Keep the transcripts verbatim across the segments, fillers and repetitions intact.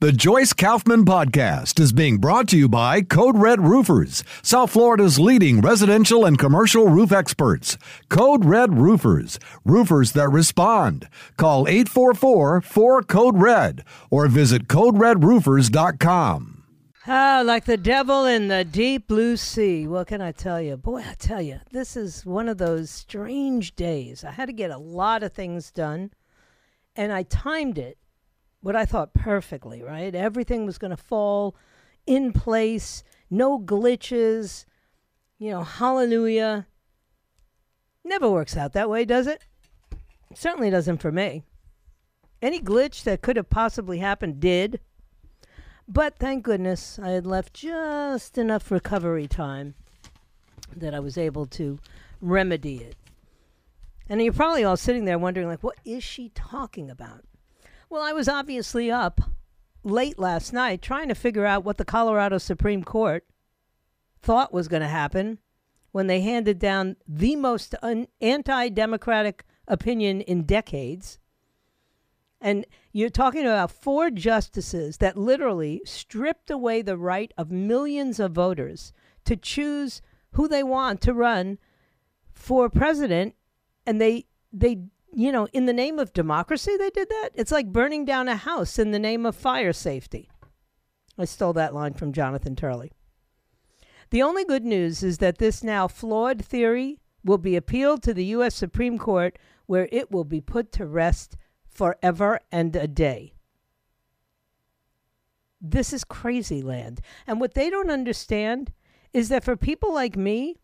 The Joyce Kaufman Podcast is being brought to you by Code Red Roofers, South Florida's leading residential and commercial roof experts. Code Red Roofers, roofers that respond. Call eight four four, four, code red or visit code red roofers dot com. Oh, like the devil in the deep blue sea. What can I tell you? Boy, I tell you, this is one of those strange days. I had to get a lot of things done, and I timed it. What I thought perfectly, right? Everything was going to fall in place, no glitches, you know, hallelujah. Never works out that way, does it? Certainly doesn't for me. Any glitch that could have possibly happened did. But thank goodness I had left just enough recovery time that I was able to remedy it. And you're probably all sitting there wondering, like, what is she talking about? Well, I was obviously up late last night trying to figure out what the Colorado Supreme Court thought was going to happen when they handed down the most un- anti-democratic opinion in decades. And you're talking about four justices that literally stripped away the right of millions of voters to choose who they want to run for president, and they they. You know, in the name of democracy, they did that? It's like burning down a house in the name of fire safety. I stole that line from Jonathan Turley. The only good news is that this now flawed theory will be appealed to the U S Supreme Court, where it will be put to rest forever and a day. This is crazy land. And what they don't understand is that for people like me,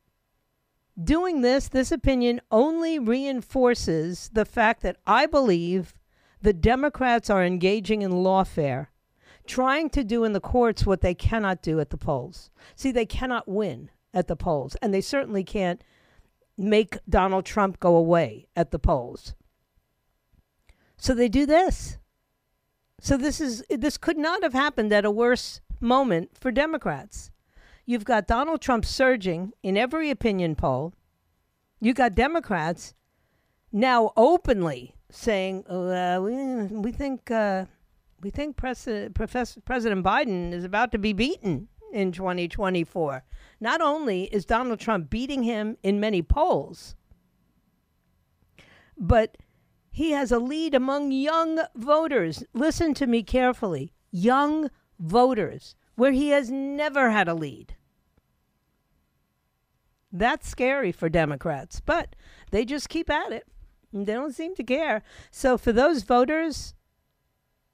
doing this, this opinion only reinforces the fact that I believe the Democrats are engaging in lawfare, trying to do in the courts what they cannot do at the polls. See, they cannot win at the polls, and they certainly can't make Donald Trump go away at the polls. So they do this. So this is this could not have happened at a worse moment for Democrats. You've got Donald Trump surging in every opinion poll. You've got Democrats now openly saying, uh, we, we think uh, we think Pres- Professor, President Biden is about to be beaten in twenty twenty-four. Not only is Donald Trump beating him in many polls, but he has a lead among young voters. Listen to me carefully. Young voters, where he has never had a lead. That's scary for Democrats, but they just keep at it. They don't seem to care. So for those voters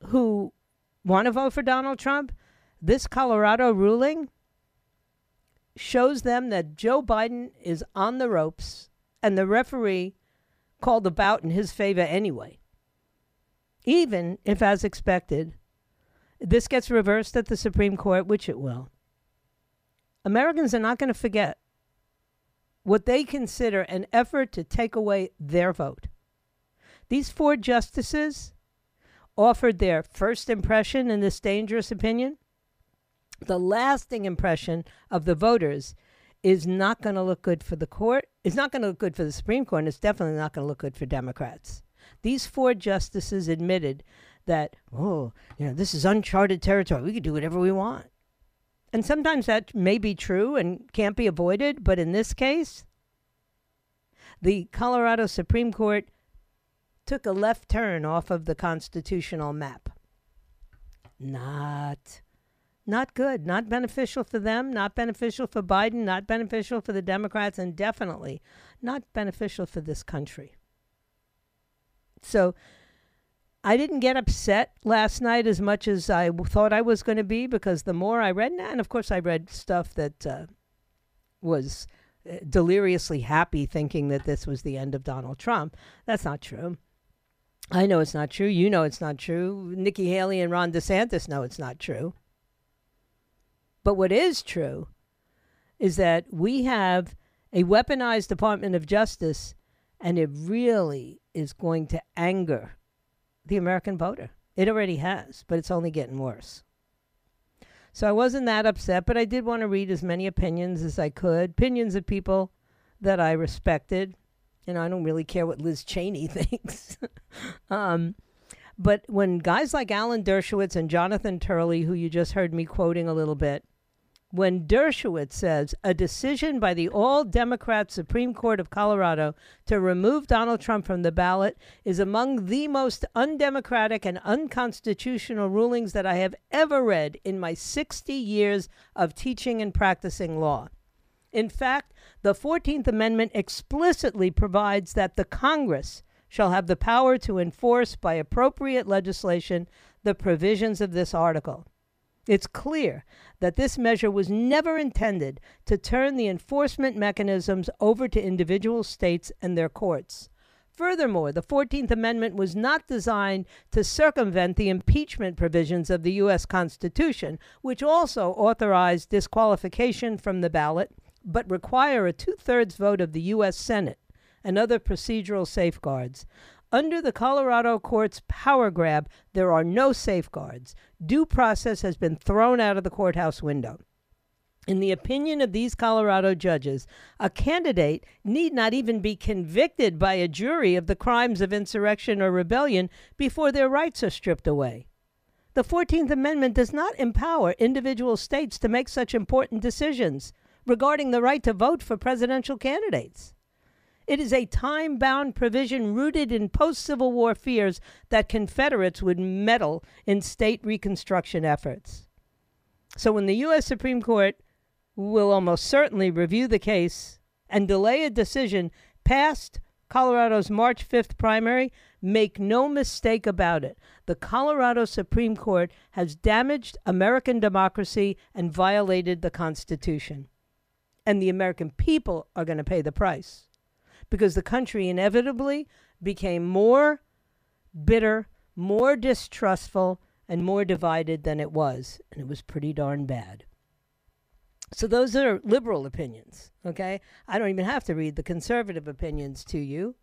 who want to vote for Donald Trump, this Colorado ruling shows them that Joe Biden is on the ropes, and the referee called the bout in his favor anyway. Even if, as expected, this gets reversed at the Supreme Court, which it will. Americans are not going to forget what they consider an effort to take away their vote. These four justices offered their first impression in this dangerous opinion. The lasting impression of the voters is not going to look good for the court. It's not going to look good for the Supreme Court, and it's definitely not going to look good for Democrats. These four justices admitted that, oh, you know, this is uncharted territory. We can do whatever we want. And sometimes that may be true and can't be avoided. But in this case, the Colorado Supreme Court took a left turn off of the constitutional map. Not, not good, not beneficial for them, not beneficial for Biden, not beneficial for the Democrats, and definitely not beneficial for this country. So I didn't get upset last night as much as I w- thought I was going to be, because the more I read, and of course I read stuff that uh, was uh, deliriously happy thinking that this was the end of Donald Trump. That's not true. I know it's not true. You know it's not true. Nikki Haley and Ron DeSantis know it's not true. But what is true is that we have a weaponized Department of Justice, and it really is going to anger the American voter. It already has, but it's only getting worse. So I wasn't that upset, but I did want to read as many opinions as I could, opinions of people that I respected. You know, I don't really care what Liz Cheney thinks. um, but when guys like Alan Dershowitz and Jonathan Turley, who you just heard me quoting a little bit, when Dershowitz says, a decision by the all-Democrat Supreme Court of Colorado to remove Donald Trump from the ballot is among the most undemocratic and unconstitutional rulings that I have ever read in my sixty years of teaching and practicing law. In fact, the fourteenth amendment explicitly provides that the Congress shall have the power to enforce by appropriate legislation the provisions of this article. It's clear that this measure was never intended to turn the enforcement mechanisms over to individual states and their courts. Furthermore, the fourteenth amendment was not designed to circumvent the impeachment provisions of the U S Constitution, which also authorized disqualification from the ballot, but require a two-thirds vote of the U S Senate and other procedural safeguards. Under the Colorado court's power grab, there are no safeguards. Due process has been thrown out of the courthouse window. In the opinion of these Colorado judges, a candidate need not even be convicted by a jury of the crimes of insurrection or rebellion before their rights are stripped away. The fourteenth amendment does not empower individual states to make such important decisions regarding the right to vote for presidential candidates. It is a time-bound provision rooted in post-Civil War fears that Confederates would meddle in state reconstruction efforts. So when the U S Supreme Court will almost certainly review the case and delay a decision past Colorado's March fifth primary, make no mistake about it. The Colorado Supreme Court has damaged American democracy and violated the Constitution. And the American people are going to pay the price, because the country inevitably became more bitter, more distrustful, and more divided than it was. And it was pretty darn bad. So those are liberal opinions, okay? I don't even have to read the conservative opinions to you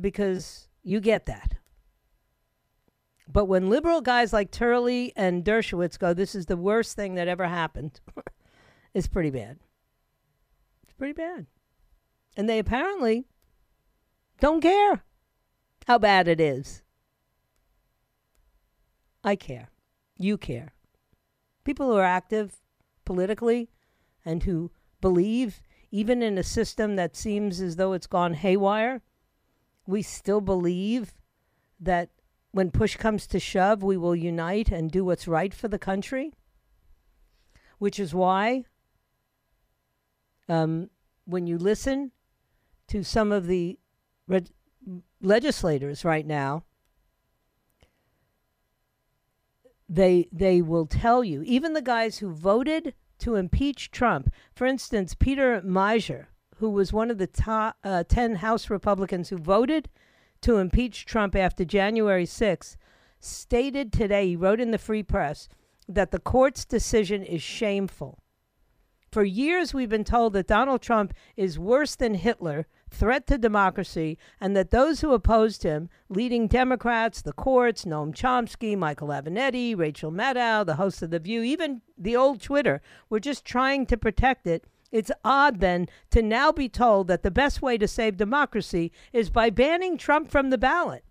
because you get that. But when liberal guys like Turley and Dershowitz go, this is the worst thing that ever happened, it's pretty bad. It's pretty bad. And they apparently don't care how bad it is. I care. You care. People who are active politically and who believe, even in a system that seems as though it's gone haywire, we still believe that when push comes to shove, we will unite and do what's right for the country, which is why um, when you listen to some of the reg- legislators right now, they they will tell you, even the guys who voted to impeach Trump, for instance, Peter Meijer, who was one of the top, uh, ten House Republicans who voted to impeach Trump after January sixth, stated today, he wrote in the Free Press, that the court's decision is shameful. For years, we've been told that Donald Trump is worse than Hitler, threat to democracy, and that those who opposed him, leading Democrats, the courts, Noam Chomsky, Michael Avenatti, Rachel Maddow, the host of The View, even the old Twitter, were just trying to protect it. It's odd, then, to now be told that the best way to save democracy is by banning Trump from the ballot.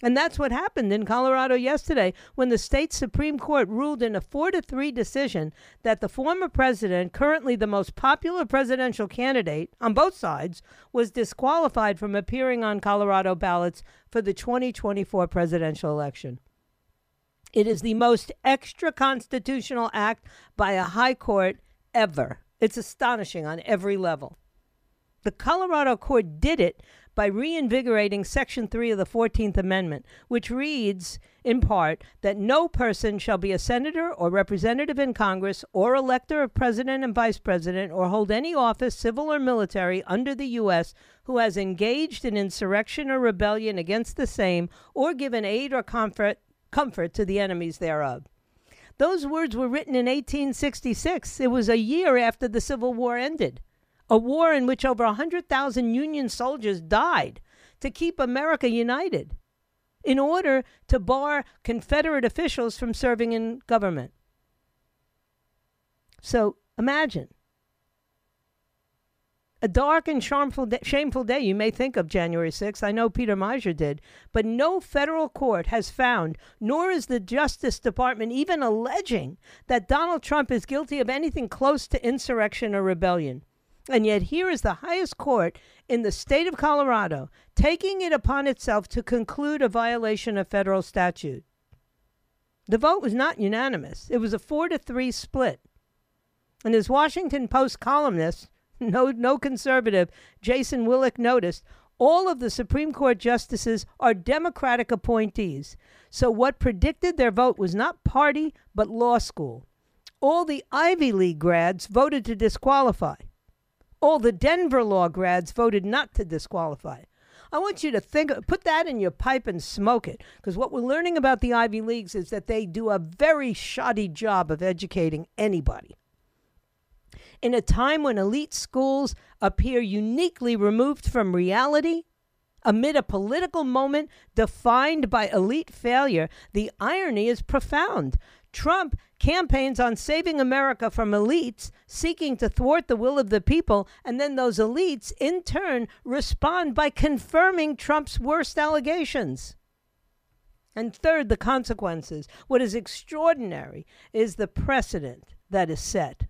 And that's what happened in Colorado yesterday when the state Supreme Court ruled in a four to three decision that the former president, currently the most popular presidential candidate on both sides, was disqualified from appearing on Colorado ballots for the twenty twenty-four presidential election. It is the most extra-constitutional act by a high court ever. It's astonishing on every level. The Colorado court did it by reinvigorating Section three of the fourteenth Amendment, which reads, in part, that no person shall be a senator or representative in Congress or elector of president and vice president or hold any office, civil or military, under the U S who has engaged in insurrection or rebellion against the same or given aid or comfort, comfort to the enemies thereof. Those words were written in eighteen sixty-six. It was a year after the Civil War ended, a war in which over one hundred thousand Union soldiers died to keep America united in order to bar Confederate officials from serving in government. So imagine a dark and shameful day, shameful day you may think of January sixth. I know Peter Meijer did, but no federal court has found, nor is the Justice Department even alleging, that Donald Trump is guilty of anything close to insurrection or rebellion. And yet here is the highest court in the state of Colorado taking it upon itself to conclude a violation of federal statute. The vote was not unanimous. It was a four to three split. And as Washington Post columnist, no, no conservative, Jason Willick noticed, all of the Supreme Court justices are Democratic appointees. So what predicted their vote was not party, but law school. All the Ivy League grads voted to disqualify. All the Denver law grads voted not to disqualify. I want you to think, put that in your pipe and smoke it, because what we're learning about the Ivy Leagues is that they do a very shoddy job of educating anybody. In a time when elite schools appear uniquely removed from reality, amid a political moment defined by elite failure, the irony is profound. Trump campaigns on saving America from elites, seeking to thwart the will of the people, and then those elites, in turn, respond by confirming Trump's worst allegations. And third, the consequences. What is extraordinary is the precedent that is set,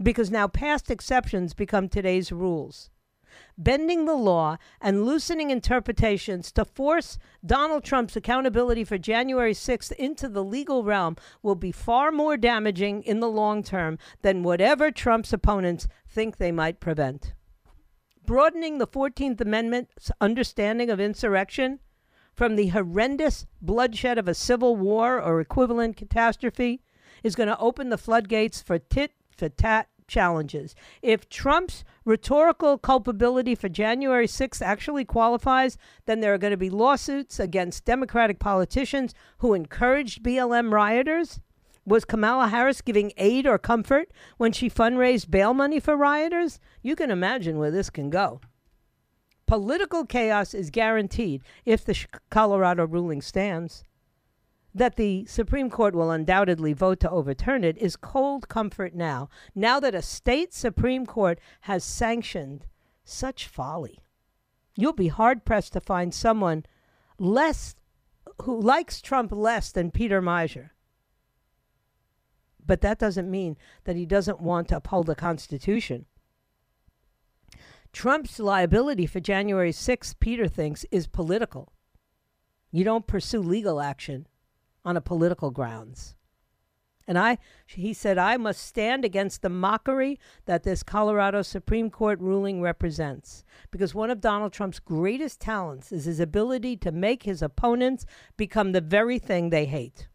because now past exceptions become today's rules. Bending the law and loosening interpretations to force Donald Trump's accountability for January sixth into the legal realm will be far more damaging in the long term than whatever Trump's opponents think they might prevent. Broadening the fourteenth Amendment's understanding of insurrection from the horrendous bloodshed of a civil war or equivalent catastrophe is going to open the floodgates for tit for tat challenges. If Trump's rhetorical culpability for January sixth actually qualifies, then there are going to be lawsuits against Democratic politicians who encouraged B L M rioters. Was Kamala Harris giving aid or comfort when she fundraised bail money for rioters? You can imagine where this can go. Political chaos is guaranteed if the Colorado ruling stands. That the Supreme Court will undoubtedly vote to overturn it is cold comfort now, now that a state Supreme Court has sanctioned such folly. You'll be hard-pressed to find someone less who likes Trump less than Peter Meijer. But that doesn't mean that he doesn't want to uphold the Constitution. Trump's liability for January sixth, Peter thinks, is political. You don't pursue legal action on a political grounds. And I, he said, I must stand against the mockery that this Colorado Supreme Court ruling represents, because one of Donald Trump's greatest talents is his ability to make his opponents become the very thing they hate.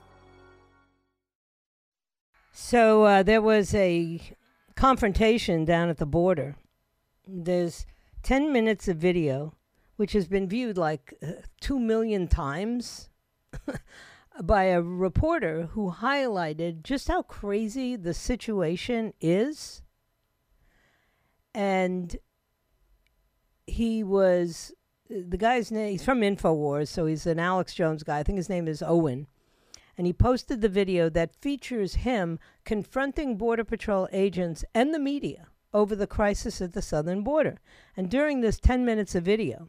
So uh, there was a confrontation down at the border. There's ten minutes of video, which has been viewed like uh, two million times by a reporter who highlighted just how crazy the situation is. And he was, the guy's name, he's from InfoWars, so he's an Alex Jones guy. I think his name is Owen. And he posted the video that features him confronting Border Patrol agents and the media over the crisis at the southern border. And during this ten minutes of video,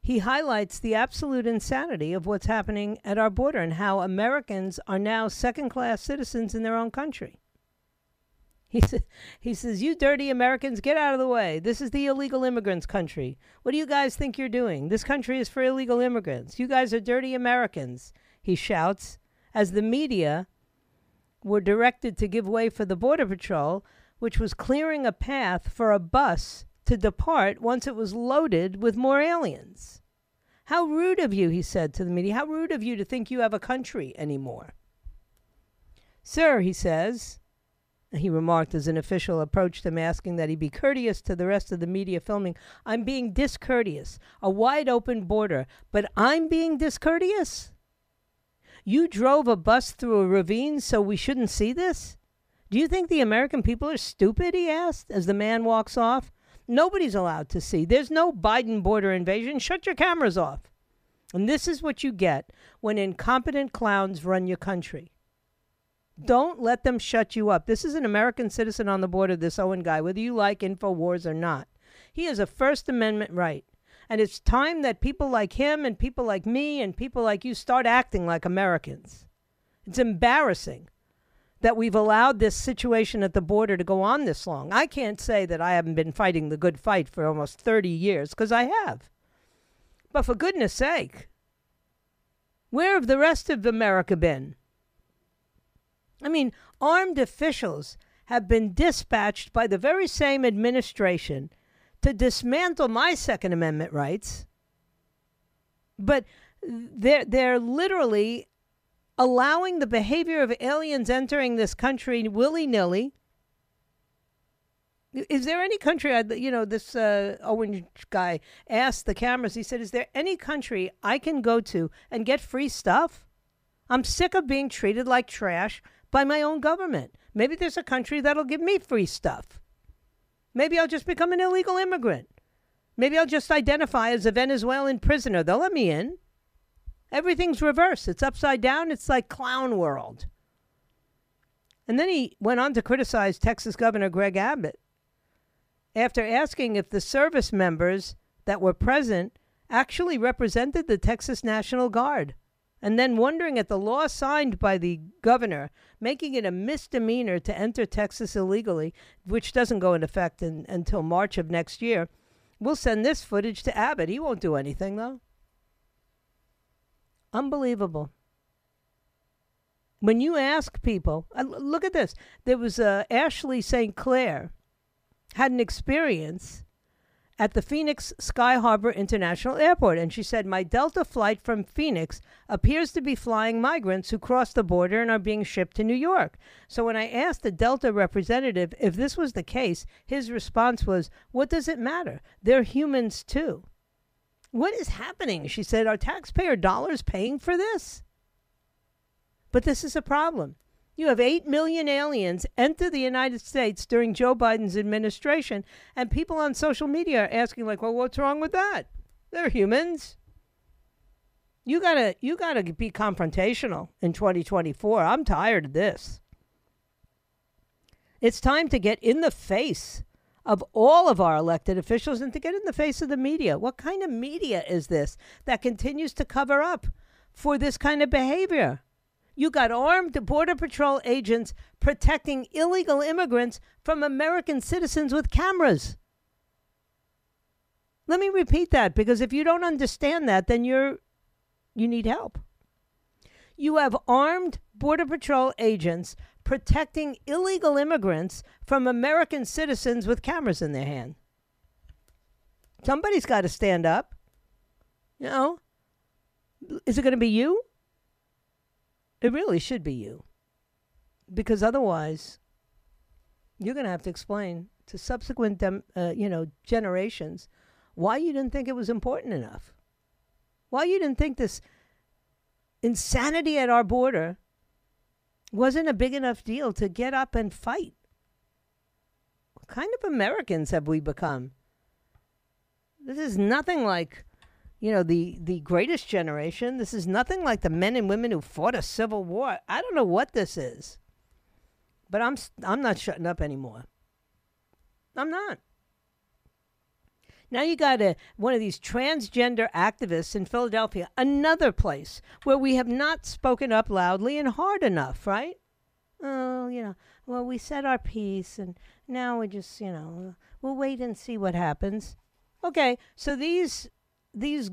he highlights the absolute insanity of what's happening at our border and how Americans are now second-class citizens in their own country. He, sa- he says, you dirty Americans, get out of the way. This is the illegal immigrants' country. What do you guys think you're doing? This country is for illegal immigrants. You guys are dirty Americans. He shouts, as the media were directed to give way for the Border Patrol, which was clearing a path for a bus to depart once it was loaded with more aliens. How rude of you, he said to the media. How rude of you to think you have a country anymore. Sir, he says, he remarked as an official approached him, asking that he be courteous to the rest of the media filming. I'm being discourteous. A wide open border. But I'm being discourteous? You drove a bus through a ravine so we shouldn't see this? Do you think the American people are stupid, he asked, as the man walks off? Nobody's allowed to see. There's no Biden border invasion. Shut your cameras off. And this is what you get when incompetent clowns run your country. Don't let them shut you up. This is an American citizen on the border, this Owen guy, whether you like InfoWars or not. He has a First Amendment right. And it's time that people like him and people like me and people like you start acting like Americans. It's embarrassing that we've allowed this situation at the border to go on this long. I can't say that I haven't been fighting the good fight for almost thirty years, because I have. But for goodness sake, where have the rest of America been? I mean, armed officials have been dispatched by the very same administration to dismantle my Second Amendment rights, but they're, they're literally allowing the behavior of aliens entering this country willy-nilly. Is there any country, I, you know, this uh, Owen guy asked the cameras, he said, is there any country I can go to and get free stuff? I'm sick of being treated like trash by my own government. Maybe there's a country that'll give me free stuff. Maybe I'll just become an illegal immigrant. Maybe I'll just identify as a Venezuelan prisoner. They'll let me in. Everything's reversed. It's upside down. It's like clown world. And then he went on to criticize Texas Governor Greg Abbott after asking if the service members that were present actually represented the Texas National Guard, and then wondering at the law signed by the governor, making it a misdemeanor to enter Texas illegally, which doesn't go into effect in, until March of next year. We'll send this footage to Abbott. He won't do anything, though. Unbelievable. When you ask people, uh, look at this. There was uh, Ashley Saint Clair had an experience at the Phoenix Sky Harbor International Airport. And she said, my Delta flight from Phoenix appears to be flying migrants who cross the border and are being shipped to New York. So when I asked the Delta representative if this was the case, his response was, what does it matter? They're humans too. What is happening? She said, are taxpayer dollars paying for this? But this is a problem. You have eight million aliens enter the United States during Joe Biden's administration, and people on social media are asking, like, well, what's wrong with that? They're humans. You gotta, you gotta be confrontational in twenty twenty-four. I'm tired of this. It's time to get in the face of all of our elected officials and to get in the face of the media. What kind of media is this that continues to cover up for this kind of behavior? You got armed Border Patrol agents protecting illegal immigrants from American citizens with cameras. Let me repeat that, because if you don't understand that, then you're, you need help. You have armed Border Patrol agents protecting illegal immigrants from American citizens with cameras in their hand. Somebody's got to stand up. You know, is it going to be you? It really should be you, because otherwise you're going to have to explain to subsequent dem, uh, you know, generations why you didn't think it was important enough, why you didn't think this insanity at our border wasn't a big enough deal to get up and fight. What kind of Americans have we become? This is nothing like, you know, the, the greatest generation. This is nothing like the men and women who fought a civil war. I don't know what this is, but I'm, I'm not shutting up anymore. I'm not. Now you got a, one of these transgender activists in Philadelphia, another place where we have not spoken up loudly and hard enough, right? Oh, you know, well, we said our piece, and now we just, you know, we'll wait and see what happens. Okay, so these these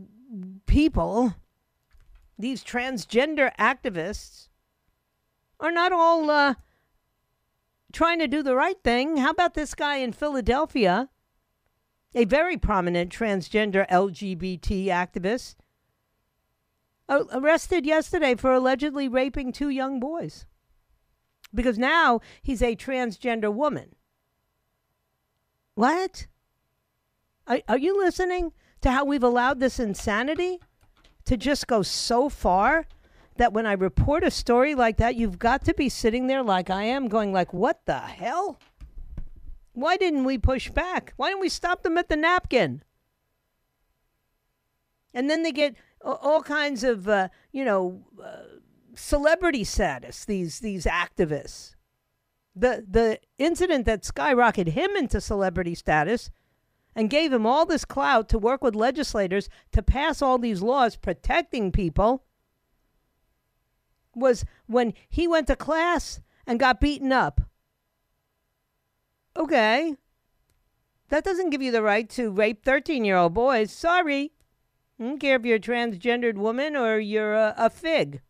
people, these transgender activists, are not all uh, trying to do the right thing. How about this guy in Philadelphia? A very prominent transgender L G B T activist arrested yesterday for allegedly raping two young boys, because now he's a transgender woman. What? Are, are you listening to how we've allowed this insanity to just go so far that when I report a story like that, you've got to be sitting there like I am, going like, what the hell? Why didn't we push back? Why didn't we stop them at the napkin? And then they get all kinds of, uh, you know, uh, celebrity status, these these activists. The, the incident that skyrocketed him into celebrity status and gave him all this clout to work with legislators to pass all these laws protecting people was when he went to class and got beaten up. Okay, that doesn't give you the right to rape thirteen-year-old boys. Sorry. I don't care if you're a transgendered woman or you're a, a fig.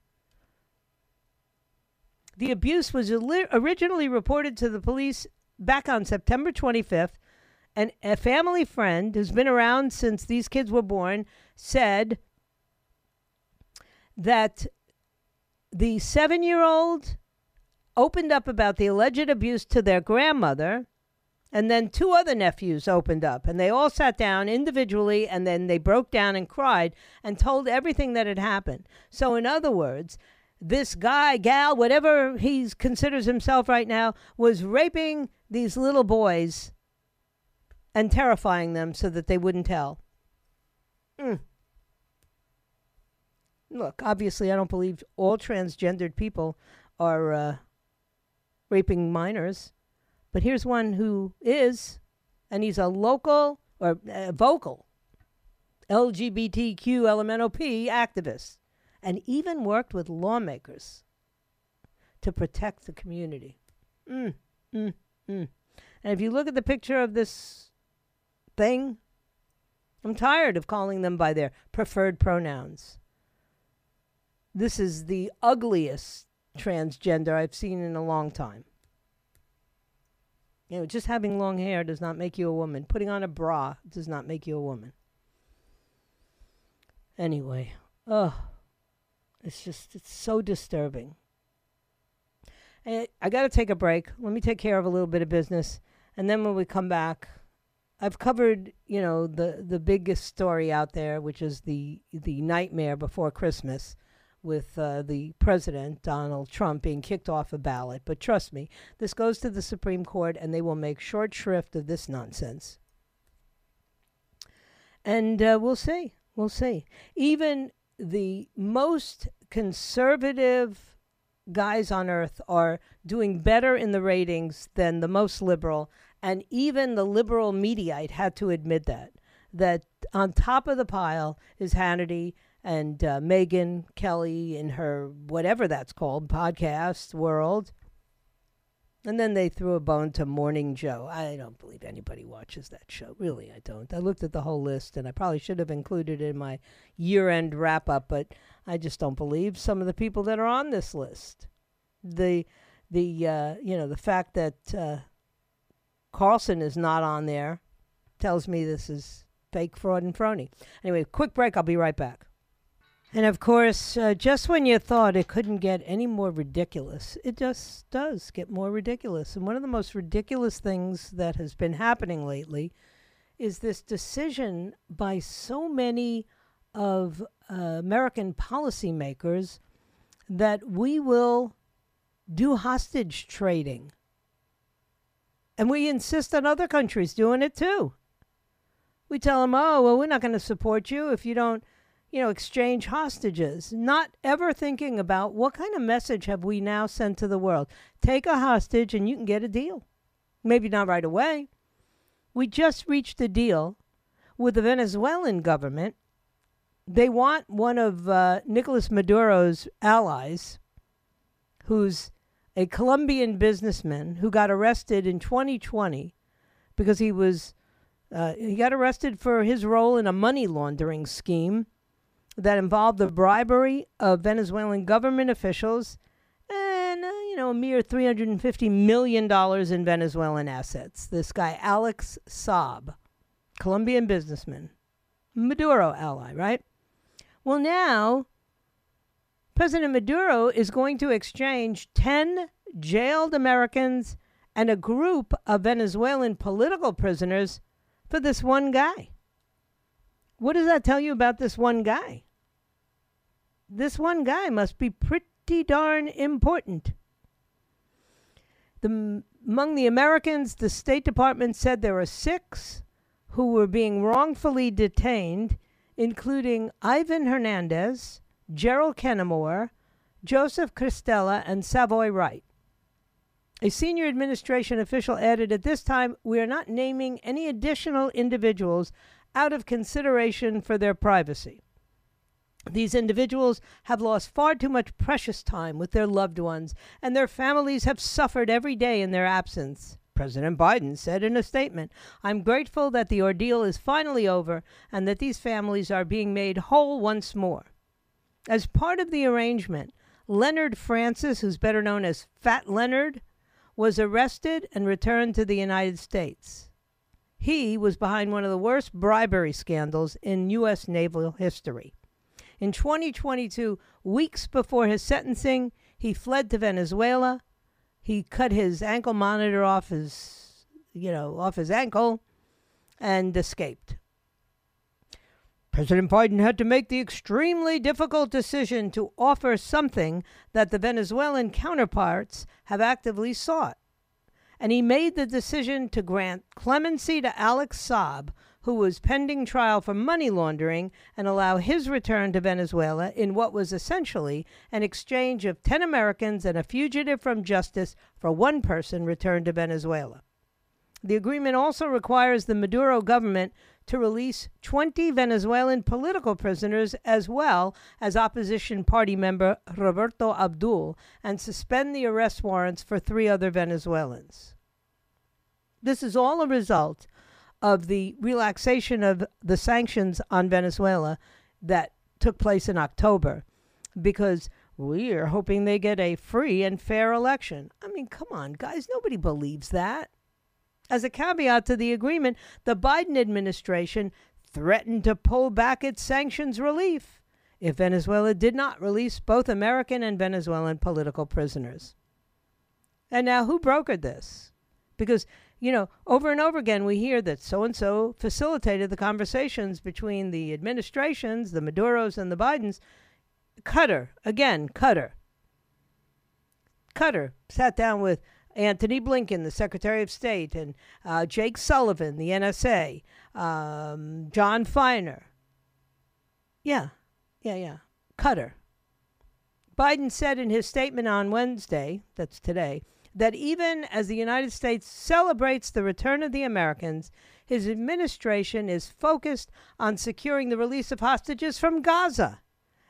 The abuse was originally reported to the police back on September twenty-fifth, and a family friend who's been around since these kids were born said that the seven-year-old opened up about the alleged abuse to their grandmother. And then two other nephews opened up, and they all sat down individually, and then they broke down and cried and told everything that had happened. So in other words, this guy, gal, whatever he considers himself right now, was raping these little boys and terrifying them so that they wouldn't tell. Mm. Look, obviously I don't believe all transgendered people are uh, raping minors. But here's one who is, and he's a local or uh, vocal L G B T Q L M N O P activist, and even worked with lawmakers to protect the community. Mm, mm, mm. And if you look at the picture of this thing, I'm tired of calling them by their preferred pronouns. This is the ugliest transgender I've seen in a long time. You know, just having long hair does not make you a woman. Putting on a bra does not make you a woman. Anyway, oh, it's just, it's so disturbing. And I got to take a break. Let me take care of a little bit of business. And then when we come back, I've covered, you know, the, the biggest story out there, which is the, the nightmare before Christmas with uh, the president, Donald Trump, being kicked off a ballot. But trust me, this goes to the Supreme Court, and they will make short shrift of this nonsense. And uh, we'll see. We'll see. Even the most conservative guys on earth are doing better in the ratings than the most liberal. And even the liberal mediaite had to admit that, that on top of the pile is Hannity and uh, Megyn Kelly in her, whatever that's called, podcast world. And then they threw a bone to Morning Joe. I don't believe anybody watches that show. Really, I don't. I looked at the whole list, and I probably should have included it in my year-end wrap-up, but I just don't believe some of the people that are on this list. The, the uh, you know, the fact that uh, Carlson is not on there tells me this is fake, fraud, and phony. Anyway, quick break. I'll be right back. And of course, uh, just when you thought it couldn't get any more ridiculous, it just does get more ridiculous. And one of the most ridiculous things that has been happening lately is this decision by so many of uh, American policymakers that we will do hostage trading. And we insist on other countries doing it too. We tell them, oh, well, we're not going to support you if you don't, you know, exchange hostages, not ever thinking about what kind of message have we now sent to the world. Take a hostage and you can get a deal. Maybe not right away. We just reached a deal with the Venezuelan government. They want one of uh, Nicolas Maduro's allies, who's a Colombian businessman who got arrested in twenty twenty because he was, uh, he got arrested for his role in a money laundering scheme that involved the bribery of Venezuelan government officials and, uh, you know, a mere three hundred fifty million dollars in Venezuelan assets. This guy, Alex Saab, Colombian businessman, Maduro ally, right? Well, now, President Maduro is going to exchange ten jailed Americans and a group of Venezuelan political prisoners for this one guy. What does that tell you about this one guy? This one guy must be pretty darn important. The, among the Americans, the State Department said there are six who were being wrongfully detained, including Ivan Hernandez, Gerald Kennemore, Joseph Cristela, and Savoy Wright. A senior administration official added, at this time, we are not naming any additional individuals out of consideration for their privacy. These individuals have lost far too much precious time with their loved ones, and their families have suffered every day in their absence, President Biden said in a statement. I'm grateful that the ordeal is finally over and that these families are being made whole once more. As part of the arrangement, Leonard Francis, who's better known as Fat Leonard, was arrested and returned to the United States. He was behind one of the worst bribery scandals in U S naval history. In twenty twenty-two, weeks before his sentencing, he fled to Venezuela. He cut his ankle monitor off his, you know, off his ankle and escaped. President Biden had to make the extremely difficult decision to offer something that the Venezuelan counterparts have actively sought. And he made the decision to grant clemency to Alex Saab, who was pending trial for money laundering, and allow his return to Venezuela in what was essentially an exchange of ten Americans and a fugitive from justice for one person returned to Venezuela. The agreement also requires the Maduro government to release twenty Venezuelan political prisoners as well as opposition party member Roberto Abdul and suspend the arrest warrants for three other Venezuelans. This is all a result of the relaxation of the sanctions on Venezuela that took place in October because we are hoping they get a free and fair election. I mean, come on, guys, nobody believes that. As a caveat to the agreement, the Biden administration threatened to pull back its sanctions relief if Venezuela did not release both American and Venezuelan political prisoners. And now who brokered this? Because, you know, over and over again we hear that so-and-so facilitated the conversations between the administrations, the Maduros and the Bidens. Cutter, again, Cutter. Cutter sat down with Anthony Blinken, the Secretary of State, and uh, Jake Sullivan, the N S A, um, John Feiner. Yeah, yeah, yeah. Cutter. Biden said in his statement on Wednesday, that's today, that even as the United States celebrates the return of the Americans, his administration is focused on securing the release of hostages from Gaza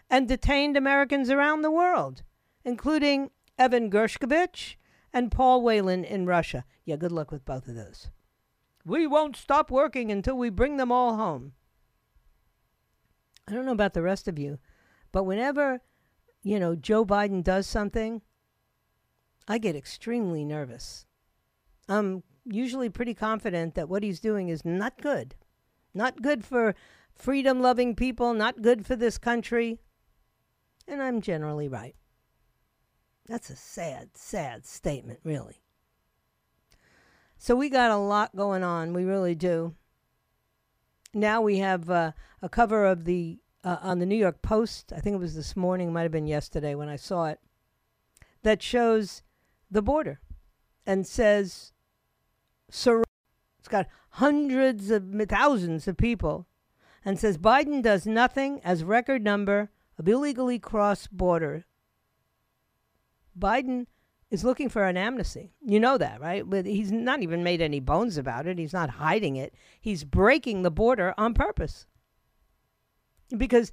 and detained Americans around the world, including Evan Gershkovich and Paul Whelan in Russia. Yeah, good luck with both of those. We won't stop working until we bring them all home. I don't know about the rest of you, but whenever, you know, Joe Biden does something, I get extremely nervous. I'm usually pretty confident that what he's doing is not good. Not good for freedom-loving people, not good for this country. And I'm generally right. That's a sad, sad statement, really. So we got a lot going on. We really do. Now we have uh, a cover of the uh, on the New York Post. I think it was this morning. It might have been yesterday when I saw it. That shows the border and says, surrender. It's got hundreds of thousands of people and says Biden does nothing as record number of illegally cross border. Biden is looking for an amnesty. You know that, right? But he's not even made any bones about it. He's not hiding it. He's breaking the border on purpose. Because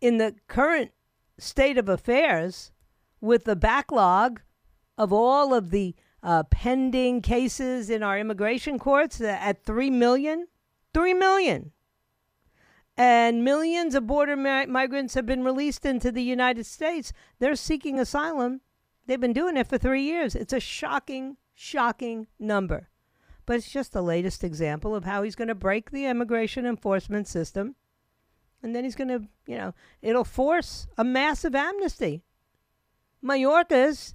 in the current state of affairs, with the backlog of all of the uh, pending cases in our immigration courts at three million, three million, and millions of border mi- migrants have been released into the United States. They're seeking asylum. They've been doing it for three years. It's a shocking, shocking number. But it's just the latest example of how he's going to break the immigration enforcement system. And then he's going to, you know, it'll force a massive amnesty. Mayorkas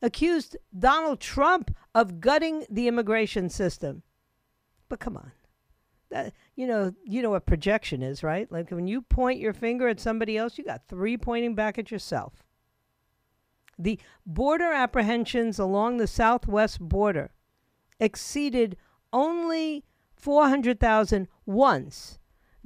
accused Donald Trump of gutting the immigration system. But come on. That, you know, you know what projection is, right? Like when you point your finger at somebody else, you got three pointing back at yourself. The border apprehensions along the southwest border exceeded only four hundred thousand once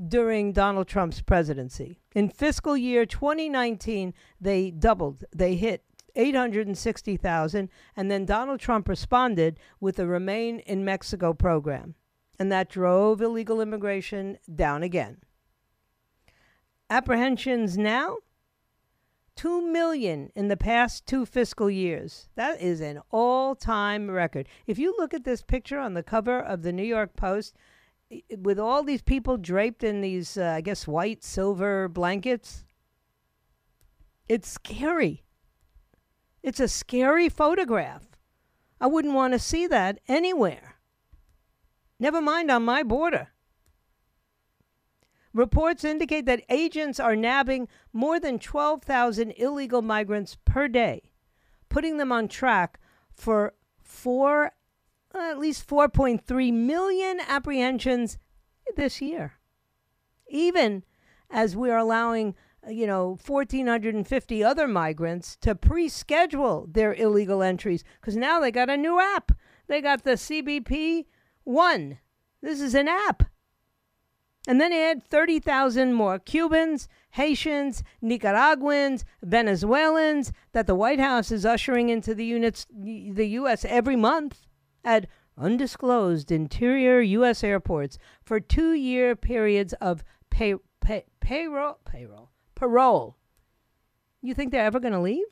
during Donald Trump's presidency. In fiscal year twenty nineteen, they doubled. They hit eight hundred sixty thousand, and then Donald Trump responded with the Remain in Mexico program, and that drove illegal immigration down again. Apprehensions now, two million in the past two fiscal years. That is an all-time record. If you look at this picture on the cover of the New York Post, with all these people draped in these, uh, I guess, white, silver blankets, it's scary. It's a scary photograph. I wouldn't want to see that anywhere. Never mind on my border. Reports indicate that agents are nabbing more than twelve thousand illegal migrants per day, putting them on track for four Uh, at least four point three million apprehensions this year, even as we are allowing, you know, one thousand four hundred fifty other migrants to pre-schedule their illegal entries, because now they got a new app. They got the C B P one. This is an app. And then add thirty thousand more Cubans, Haitians, Nicaraguans, Venezuelans that the White House is ushering into the, units, the U S every month at undisclosed interior U S airports for two-year periods of pay, pay, payroll, payroll, parole. You think they're ever going to leave?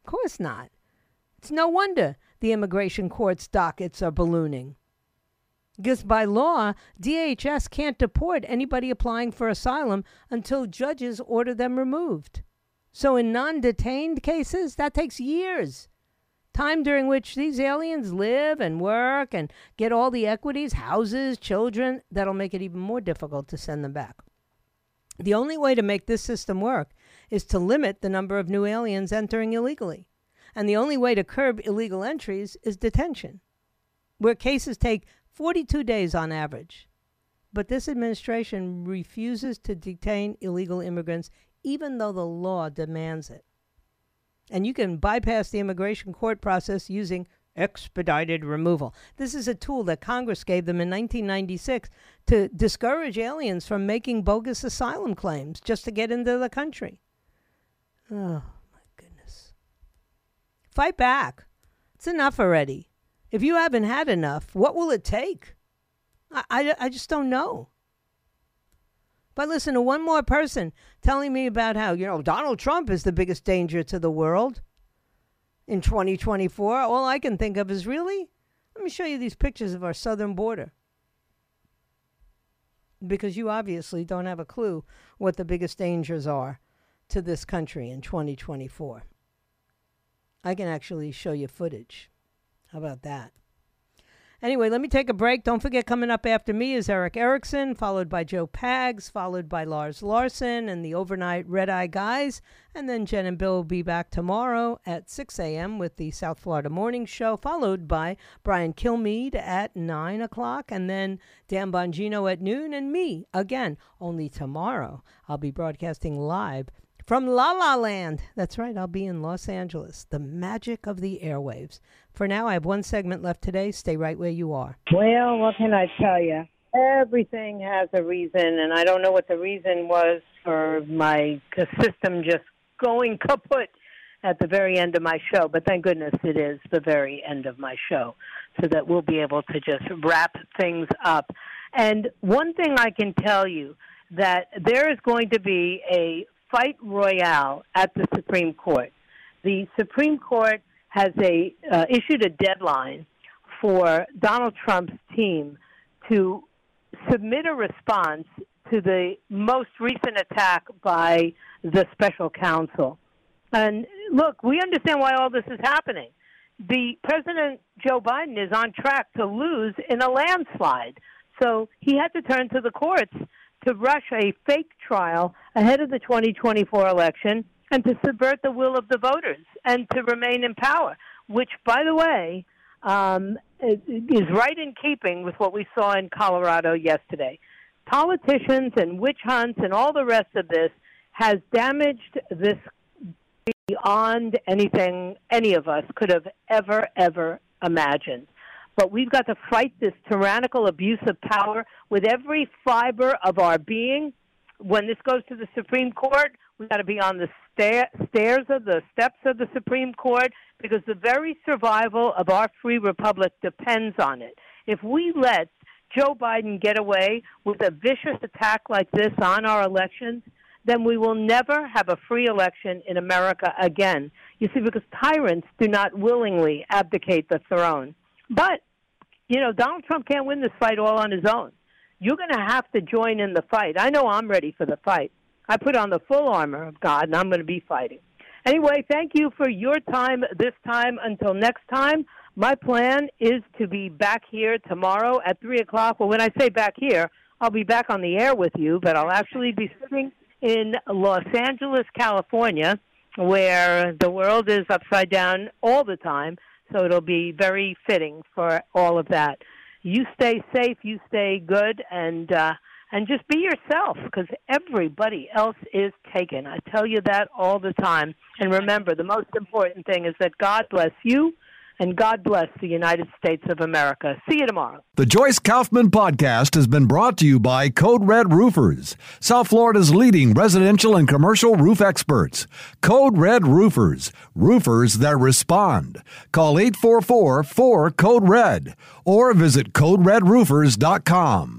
Of course not. It's no wonder the immigration court's dockets are ballooning. Because by law, D H S can't deport anybody applying for asylum until judges order them removed. So in non-detained cases, that takes years. Time during which these aliens live and work and get all the equities, houses, children, that'll make it even more difficult to send them back. The only way to make this system work is to limit the number of new aliens entering illegally. And the only way to curb illegal entries is detention, where cases take forty-two days on average. But this administration refuses to detain illegal immigrants, even though the law demands it. And you can bypass the immigration court process using expedited removal. This is a tool that Congress gave them in nineteen ninety-six to discourage aliens from making bogus asylum claims just to get into the country. Oh, my Fight back. It's enough already. If you haven't had enough, what will it take? I, I, I just don't know. But listen to one more person telling me about how, you know, Donald Trump is the biggest danger to the world in twenty twenty-four. All I can think of is, really? Let me show you these pictures of our southern border. Because you obviously don't have a clue what the biggest dangers are to this country in twenty twenty-four. I can actually show you footage. How about that? Anyway, let me take a break. Don't forget, coming up after me is Eric Erickson, followed by Joe Pags, followed by Lars Larson and the Overnight Red Eye Guys. And then Jen and Bill will be back tomorrow at six a.m. with the South Florida Morning Show, followed by Brian Kilmeade at nine o'clock, and then Dan Bongino at noon, and me again. Only tomorrow I'll be broadcasting live from La La Land. That's right, I'll be in Los Angeles. The magic of the airwaves. For now, I have one segment left today. Stay right where you are. Well, what can I tell you? Everything has a reason, and I don't know what the reason was for my system just going kaput at the very end of my show, but thank goodness it is the very end of my show, so that we'll be able to just wrap things up. And one thing I can tell you, that there is going to be a fight royale at the Supreme Court. The Supreme Court has a, uh, issued a deadline for Donald Trump's team to submit a response to the most recent attack by the special counsel. And look, we understand why all this is happening. The President Joe Biden is on track to lose in a landslide. So he had to turn to the courts to rush a fake trial ahead of the twenty twenty-four election and to subvert the will of the voters and to remain in power, which, by the way, um, is right in keeping with what we saw in Colorado yesterday. Politicians and witch hunts and all the rest of this has damaged this beyond anything any of us could have ever, ever imagined. But we've got to fight this tyrannical abuse of power with every fiber of our being. When this goes to the Supreme Court, we've got to be on the sta- stairs of the steps of the Supreme Court, because the very survival of our free republic depends on it. If we let Joe Biden get away with a vicious attack like this on our elections, then we will never have a free election in America again. You see, because tyrants do not willingly abdicate the throne. But, you know, Donald Trump can't win this fight all on his own. You're going to have to join in the fight. I know I'm ready for the fight. I put on the full armor of God, and I'm going to be fighting. Anyway, thank you for your time this time. Until next time, my plan is to be back here tomorrow at three o'clock. Well, when I say back here, I'll be back on the air with you, but I'll actually be sitting in Los Angeles, California, where the world is upside down all the time. So it'll be very fitting for all of that. You stay safe, you stay good, and uh, and just be yourself, because everybody else is taken. I tell you that all the time. And remember, the most important thing is that God bless you, and God bless the United States of America. See you tomorrow. The Joyce Kaufman Podcast has been brought to you by Code Red Roofers, South Florida's leading residential and commercial roof experts. Code Red Roofers, roofers that respond. Call eight four four, four, code red or visit code red roofers dot com.